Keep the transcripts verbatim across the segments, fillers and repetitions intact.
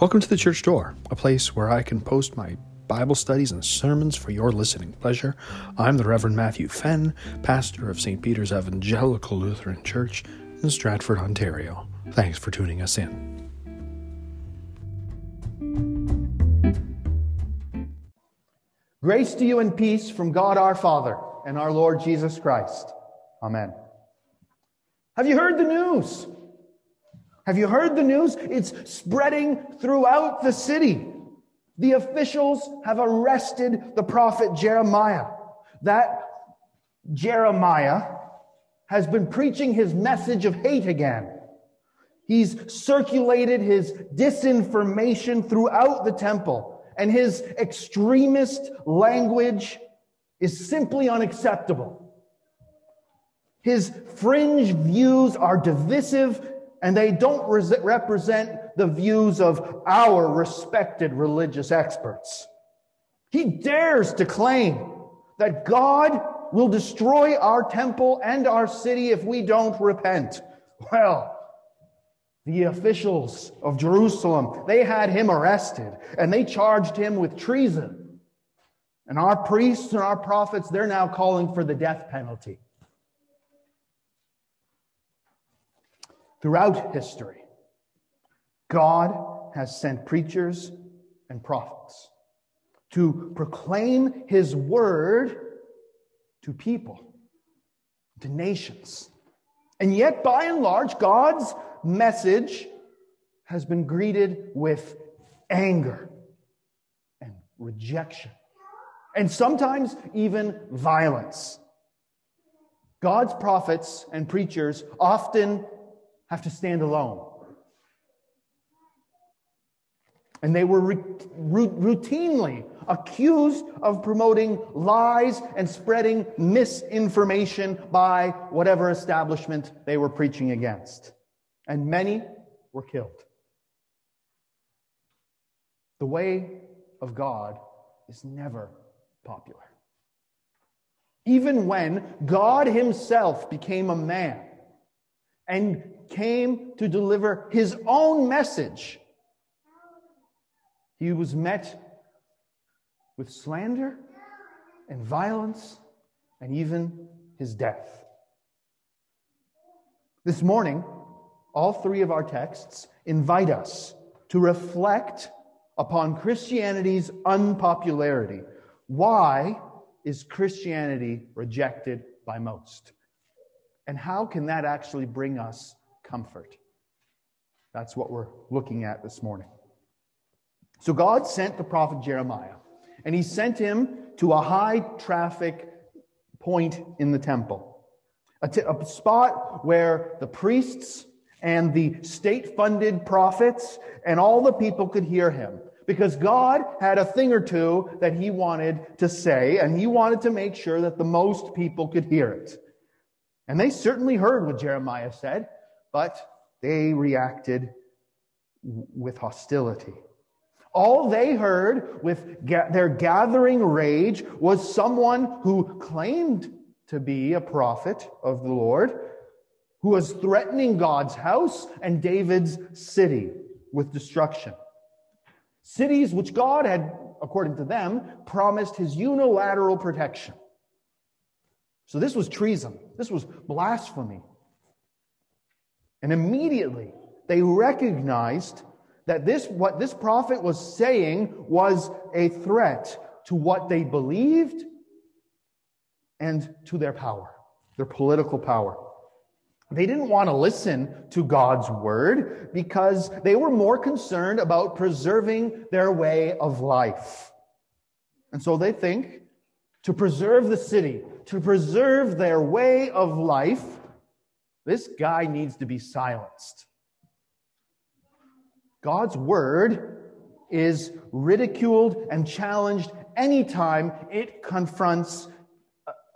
Welcome to The Church Door, a place where I can post my Bible studies and sermons for your listening pleasure. I'm the Reverend Matthew Fenn, pastor of Saint Peter's Evangelical Lutheran Church in Stratford, Ontario. Thanks for tuning us in. Grace to you and peace from God our Father and our Lord Jesus Christ. Amen. Have you heard the news? Have you heard the news? It's spreading throughout the city. The officials have arrested the prophet Jeremiah. That Jeremiah has been preaching his message of hate again. He's circulated his disinformation throughout the temple, and his extremist language is simply unacceptable. His fringe views are divisive, and they don't res- represent the views of our respected religious experts. He dares to claim that God will destroy our temple and our city if we don't repent. Well, the officials of Jerusalem, they had him arrested, and they charged him with treason. And our priests and our prophets, they're now calling for the death penalty. Throughout history, God has sent preachers and prophets to proclaim his word to people, to nations. And yet, by and large, God's message has been greeted with anger and rejection, and sometimes even violence. God's prophets and preachers often have to stand alone. And they were re- routinely accused of promoting lies and spreading misinformation by whatever establishment they were preaching against. And many were killed. The way of God is never popular. Even when God himself became a man and came to deliver his own message, he was met with slander and violence and even his death. This morning, all three of our texts invite us to reflect upon Christianity's unpopularity. Why is Christianity rejected by most? And how can that actually bring us comfort? That's what we're looking at this morning. So God sent the prophet Jeremiah, and he sent him to a high traffic point in the temple, a, t- a spot where the priests and the state-funded prophets and all the people could hear him, because God had a thing or two that he wanted to say, and he wanted to make sure that the most people could hear it. And they certainly heard what Jeremiah said, but they reacted with hostility. All they heard with ga- their gathering rage was someone who claimed to be a prophet of the Lord, who was threatening God's house and David's city with destruction. Cities which God had, according to them, promised his unilateral protection. So this was treason. This was blasphemy. And immediately they recognized that this, what this prophet was saying, was a threat to what they believed and to their power, their political power. They didn't want to listen to God's word because they were more concerned about preserving their way of life. And so they think to preserve the city, to preserve their way of life, this guy needs to be silenced. God's word is ridiculed and challenged anytime it confronts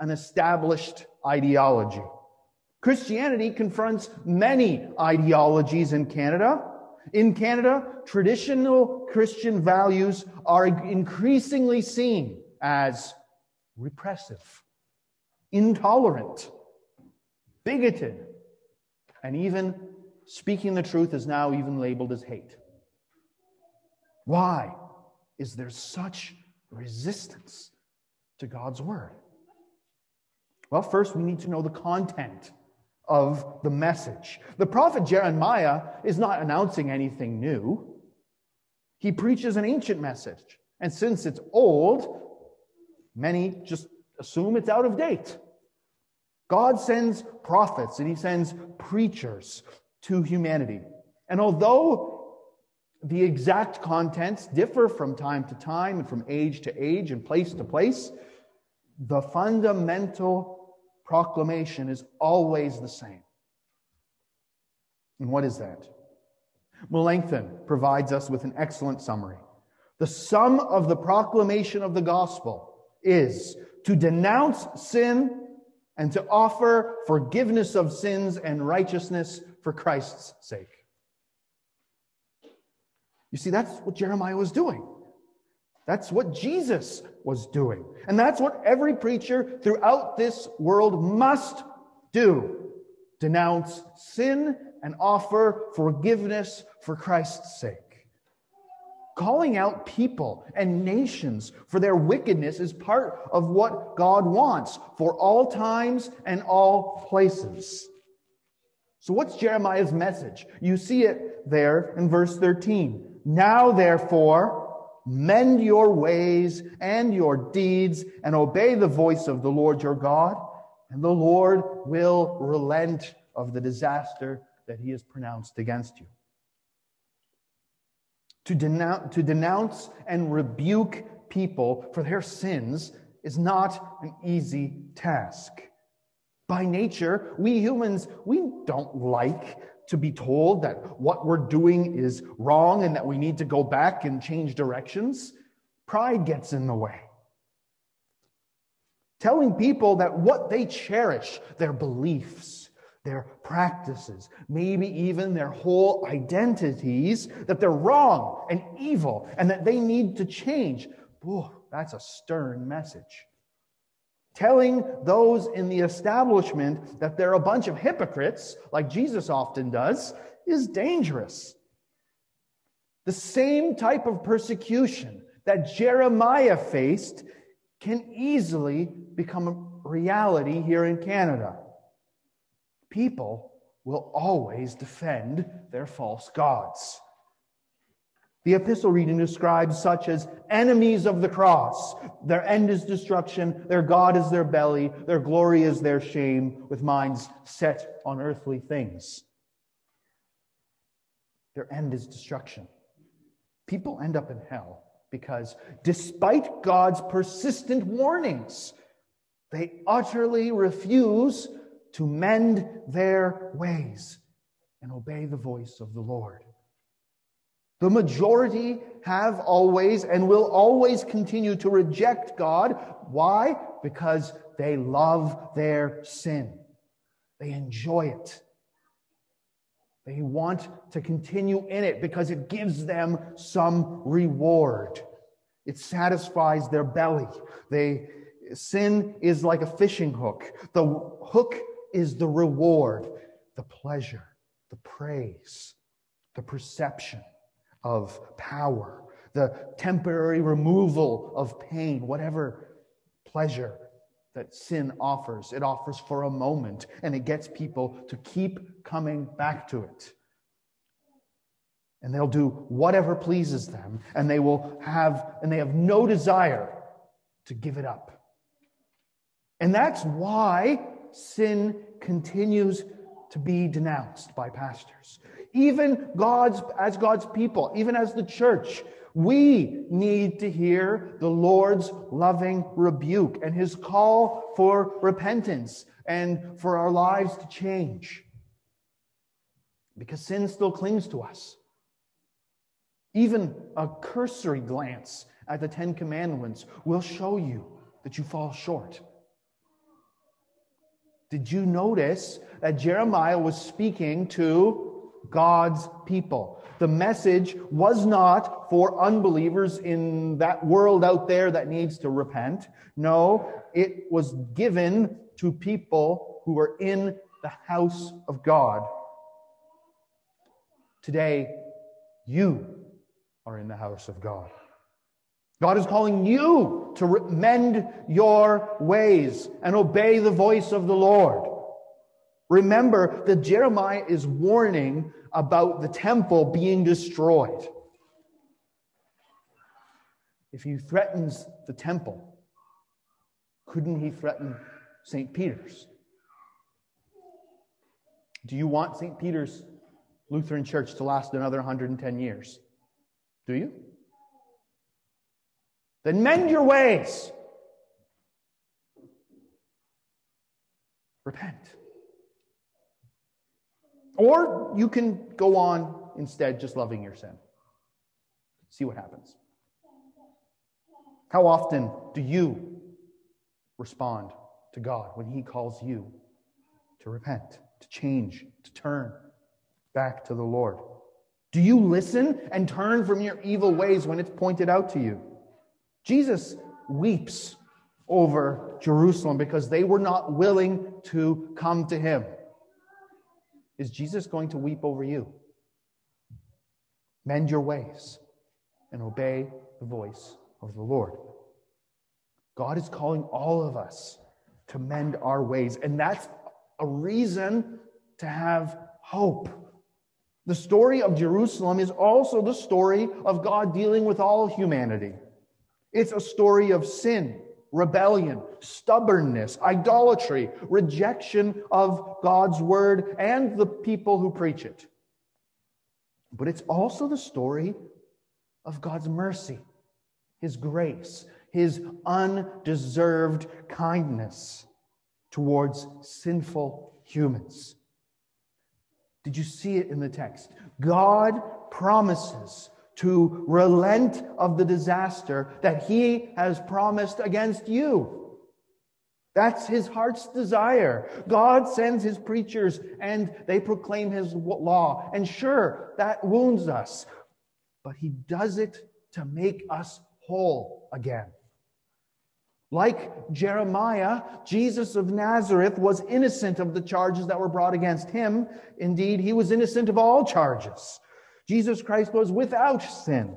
an established ideology. Christianity confronts many ideologies in Canada. In Canada, traditional Christian values are increasingly seen as repressive, intolerant, bigoted, and even speaking the truth is now even labeled as hate. Why is there such resistance to God's word? Well, first we need to know the content of the message. The prophet Jeremiah is not announcing anything new. He preaches an ancient message. And since it's old, many just assume it's out of date. God sends prophets and he sends preachers to humanity. And although the exact contents differ from time to time and from age to age and place to place, the fundamental proclamation is always the same. And what is that? Melanchthon provides us with an excellent summary. The sum of the proclamation of the gospel is to denounce sin and to offer forgiveness of sins and righteousness for Christ's sake. You see, that's what Jeremiah was doing. That's what Jesus was doing. And that's what every preacher throughout this world must do. Denounce sin and offer forgiveness for Christ's sake. Calling out people and nations for their wickedness is part of what God wants for all times and all places. So what's Jeremiah's message? You see it there in verse thirteen. Now, therefore, mend your ways and your deeds and obey the voice of the Lord your God, and the Lord will relent of the disaster that he has pronounced against you. To denounce, to denounce and rebuke people for their sins is not an easy task. By nature, we humans, we don't like to be told that what we're doing is wrong and that we need to go back and change directions. Pride gets in the way. Telling people that what they cherish, their beliefs, their practices, maybe even their whole identities, that they're wrong and evil and that they need to change. Ooh, that's a stern message. Telling those in the establishment that they're a bunch of hypocrites, like Jesus often does, is dangerous. The same type of persecution that Jeremiah faced can easily become a reality here in Canada. People will always defend their false gods. The epistle reading describes such as enemies of the cross. Their end is destruction, their God is their belly, their glory is their shame, with minds set on earthly things. Their end is destruction. People end up in hell because despite God's persistent warnings, they utterly refuse to mend their ways and obey the voice of the Lord. The majority have always and will always continue to reject God. Why? Because they love their sin. They enjoy it. They want to continue in it because it gives them some reward. It satisfies their belly. They, sin is like a fishing hook. The hook is the reward, the pleasure, the praise, the perception of power, the temporary removal of pain, whatever pleasure that sin offers. It offers for a moment, and it gets people to keep coming back to it. And they'll do whatever pleases them, and they will have, and they have no desire to give it up. And that's why sin continues to be denounced by pastors. Even God's, as God's people, even as the church, we need to hear the Lord's loving rebuke and his call for repentance and for our lives to change. Because sin still clings to us. Even a cursory glance at the Ten Commandments will show you that you fall short. Did you notice that Jeremiah was speaking to God's people? The message was not for unbelievers in that world out there that needs to repent. No, it was given to people who were in the house of God. Today, you are in the house of God. God is calling you to mend your ways and obey the voice of the Lord. Remember that Jeremiah is warning about the temple being destroyed. If he threatens the temple, couldn't he threaten Saint Peter's? Do you want Saint Peter's Lutheran Church to last another one hundred ten years? Do you? Then mend your ways. Repent. Or you can go on instead just loving your sin. See what happens. How often do you respond to God when He calls you to repent, to change, to turn back to the Lord? Do you listen and turn from your evil ways when it's pointed out to you? Jesus weeps over Jerusalem because they were not willing to come to Him. Is Jesus going to weep over you? Mend your ways and obey the voice of the Lord. God is calling all of us to mend our ways, and that's a reason to have hope. The story of Jerusalem is also the story of God dealing with all humanity. It's a story of sin, rebellion, stubbornness, idolatry, rejection of God's word and the people who preach it. But it's also the story of God's mercy, His grace, His undeserved kindness towards sinful humans. Did you see it in the text? God promises to relent of the disaster that He has promised against you. That's His heart's desire. God sends His preachers and they proclaim His law. And sure, that wounds us, but He does it to make us whole again. Like Jeremiah, Jesus of Nazareth was innocent of the charges that were brought against Him. Indeed, He was innocent of all charges. Jesus Christ was without sin.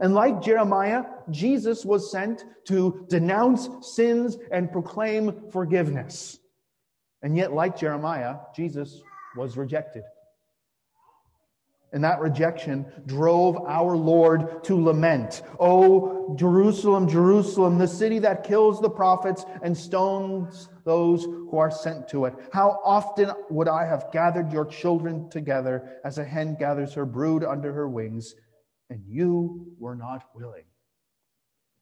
And like Jeremiah, Jesus was sent to denounce sins and proclaim forgiveness. And yet, like Jeremiah, Jesus was rejected. And that rejection drove our Lord to lament, "Oh, Jerusalem, Jerusalem, the city that kills the prophets and stones those who are sent to it. How often would I have gathered your children together as a hen gathers her brood under her wings, and you were not willing."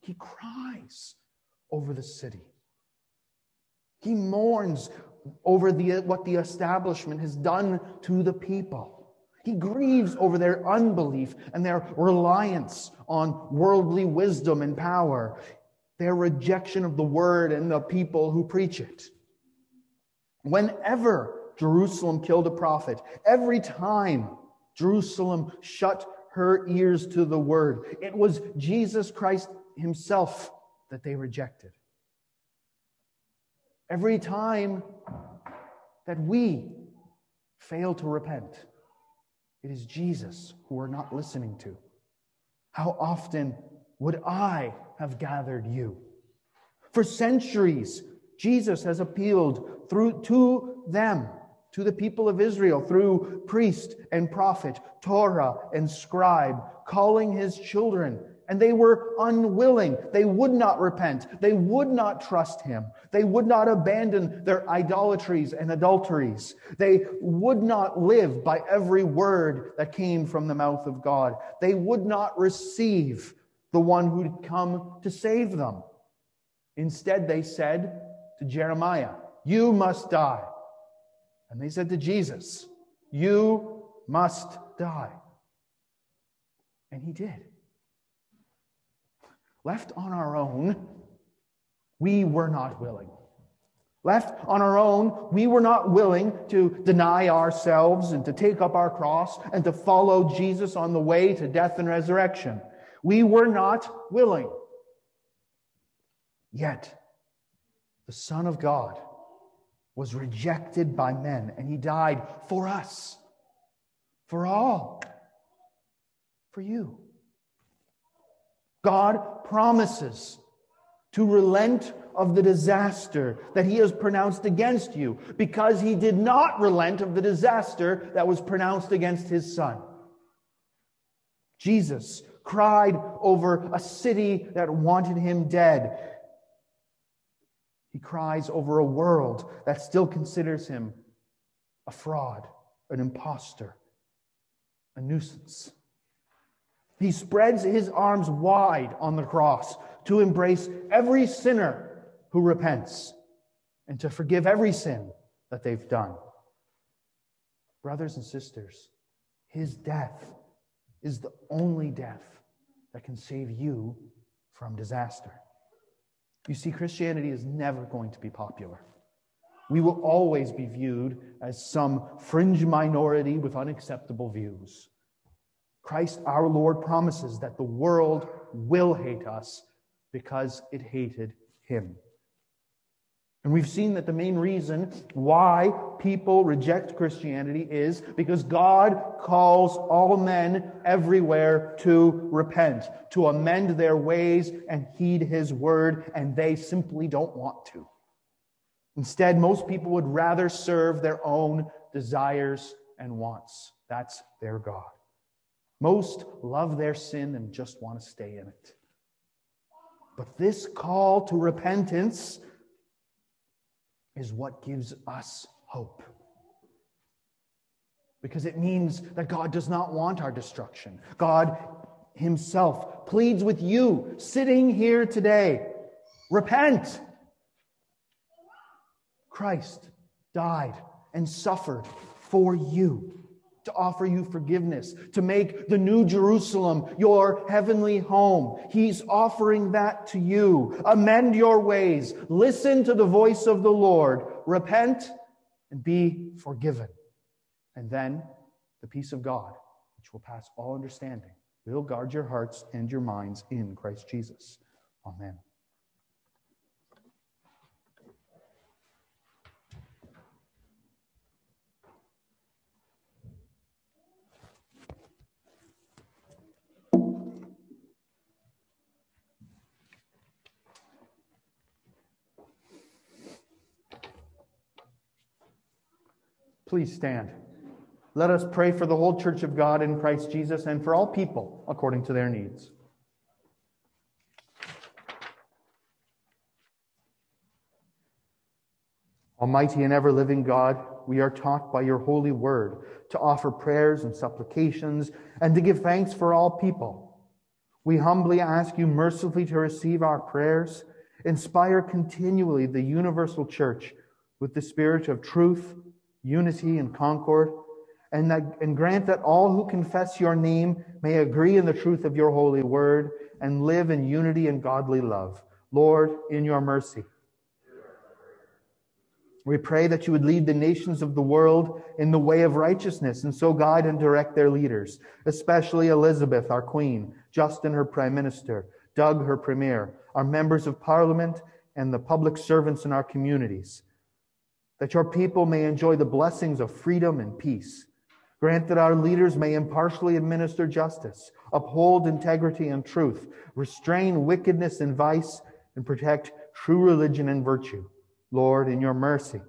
He cries over the city. He mourns over the, what the establishment has done to the people. He grieves over their unbelief and their reliance on worldly wisdom and power, their rejection of the word and the people who preach it. Whenever Jerusalem killed a prophet, every time Jerusalem shut her ears to the word, it was Jesus Christ Himself that they rejected. Every time that we fail to repent, it is Jesus who we're not listening to. How often would I have gathered you? For centuries, Jesus has appealed through to them, to the people of Israel, through priest and prophet, Torah and scribe, calling His children. And they were unwilling. They would not repent. They would not trust Him. They would not abandon their idolatries and adulteries. They would not live by every word that came from the mouth of God. They would not receive the one who had come to save them. Instead, they said to Jeremiah, "You must die." And they said to Jesus, "You must die." And He did. Left on our own, we were not willing. Left on our own, we were not willing to deny ourselves and to take up our cross and to follow Jesus on the way to death and resurrection. We were not willing. Yet, the Son of God was rejected by men, and He died for us, for all, for you, God promises to relent of the disaster that he has pronounced against you, because he did not relent of the disaster that was pronounced against his son. Jesus cried over a city that wanted him dead. He cries over a world that still considers him a fraud, an imposter, a nuisance. He spreads his arms wide on the cross to embrace every sinner who repents and to forgive every sin that they've done. Brothers and sisters, his death is the only death that can save you from disaster. You see, Christianity is never going to be popular. We will always be viewed as some fringe minority with unacceptable views. Christ our Lord promises that the world will hate us because it hated him. And we've seen that the main reason why people reject Christianity is because God calls all men everywhere to repent, to amend their ways and heed his word, and they simply don't want to. Instead, most people would rather serve their own desires and wants. That's their God. Most love their sin and just want to stay in it. But this call to repentance is what gives us hope. Because it means that God does not want our destruction. God himself pleads with you sitting here today. Repent! Christ died and suffered for you, to offer you forgiveness, to make the new Jerusalem your heavenly home. He's offering that to you. Amend your ways. Listen to the voice of the Lord. Repent and be forgiven. And then the peace of God, which will pass all understanding, will guard your hearts and your minds in Christ Jesus. Amen. Please stand. Let us pray for the whole Church of God in Christ Jesus and for all people according to their needs. Almighty and ever-living God, we are taught by your holy word to offer prayers and supplications and to give thanks for all people. We humbly ask you mercifully to receive our prayers. Inspire continually the universal Church with the spirit of truth, unity and concord, and, that, and grant that all who confess your name may agree in the truth of your holy word and live in unity and godly love. Lord, in your mercy, we pray that you would lead the nations of the world in the way of righteousness and so guide and direct their leaders, especially Elizabeth, our Queen, Justin, her Prime Minister, Doug, her Premier, our members of Parliament, and the public servants in our communities, that your people may enjoy the blessings of freedom and peace. Grant that our leaders may impartially administer justice, uphold integrity and truth, restrain wickedness and vice, and protect true religion and virtue. Lord, in your mercy.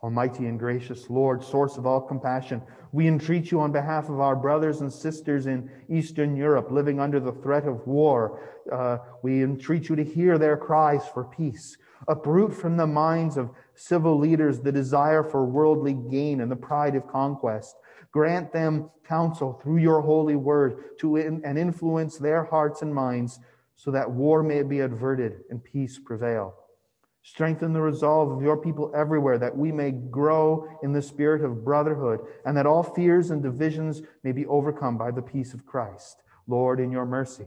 Almighty and gracious Lord, source of all compassion, we entreat you on behalf of our brothers and sisters in Eastern Europe living under the threat of war. Uh, we entreat you to hear their cries for peace. Uproot from the minds of civil leaders the desire for worldly gain and the pride of conquest. Grant them counsel through your holy word to in, and influence their hearts and minds so that war may be averted and peace prevail. Strengthen the resolve of your people everywhere, that we may grow in the spirit of brotherhood and that all fears and divisions may be overcome by the peace of Christ. Lord, in your mercy.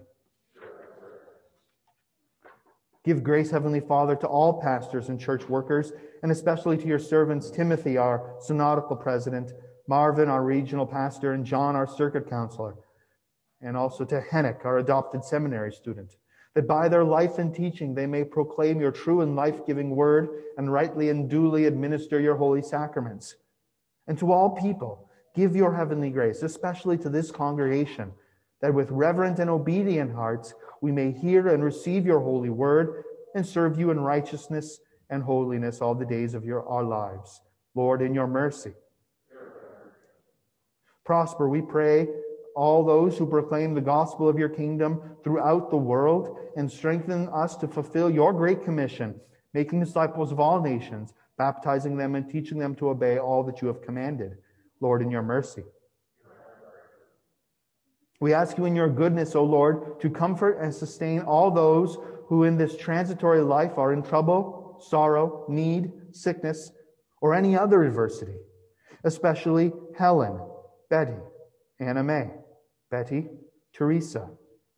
Give grace, Heavenly Father, to all pastors and church workers, and especially to your servants, Timothy, our synodical president, Marvin, our regional pastor, and John, our circuit counselor, and also to Hennick, our adopted seminary student, that by their life and teaching they may proclaim your true and life-giving word and rightly and duly administer your holy sacraments. And to all people, give your heavenly grace, especially to this congregation, that with reverent and obedient hearts we may hear and receive your holy word and serve you in righteousness and holiness all the days of your, our lives. Lord, in your mercy. Prosper, we pray, all those who proclaim the gospel of your kingdom throughout the world, and strengthen us to fulfill your great commission, making disciples of all nations, baptizing them and teaching them to obey all that you have commanded. Lord, in your mercy. We ask you in your goodness, O Lord, to comfort and sustain all those who in this transitory life are in trouble, sorrow, need, sickness, or any other adversity, especially Helen, Betty, Anna Mae, Betty, Teresa,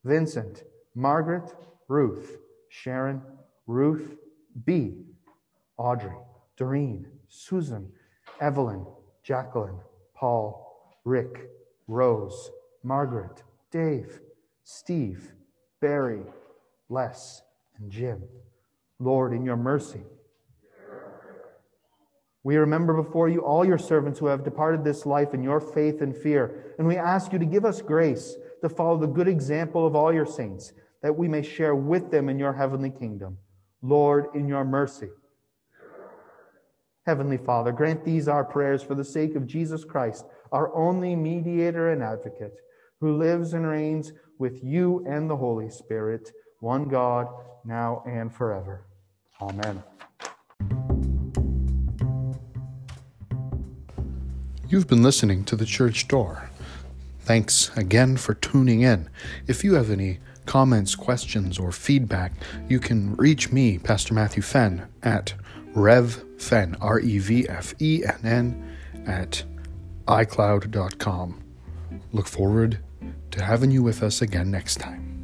Vincent, Margaret, Ruth, Sharon, Ruth B, Audrey, Doreen, Susan, Evelyn, Jacqueline, Paul, Rick, Rose, Margaret, Dave, Steve, Barry, Les, and Jim. Lord, in your mercy. We remember before you all your servants who have departed this life in your faith and fear, and we ask you to give us grace to follow the good example of all your saints, that we may share with them in your heavenly kingdom. Lord, in your mercy. Heavenly Father, grant these our prayers for the sake of Jesus Christ, our only mediator and advocate, who lives and reigns with you and the Holy Spirit, one God, now and forever. Amen. You've been listening to The Church Door. Thanks again for tuning in. If you have any comments, questions, or feedback, you can reach me, Pastor Matthew Fenn, at revfenn, R E V F E N N, at i cloud dot com. Look forward to having you with us again next time.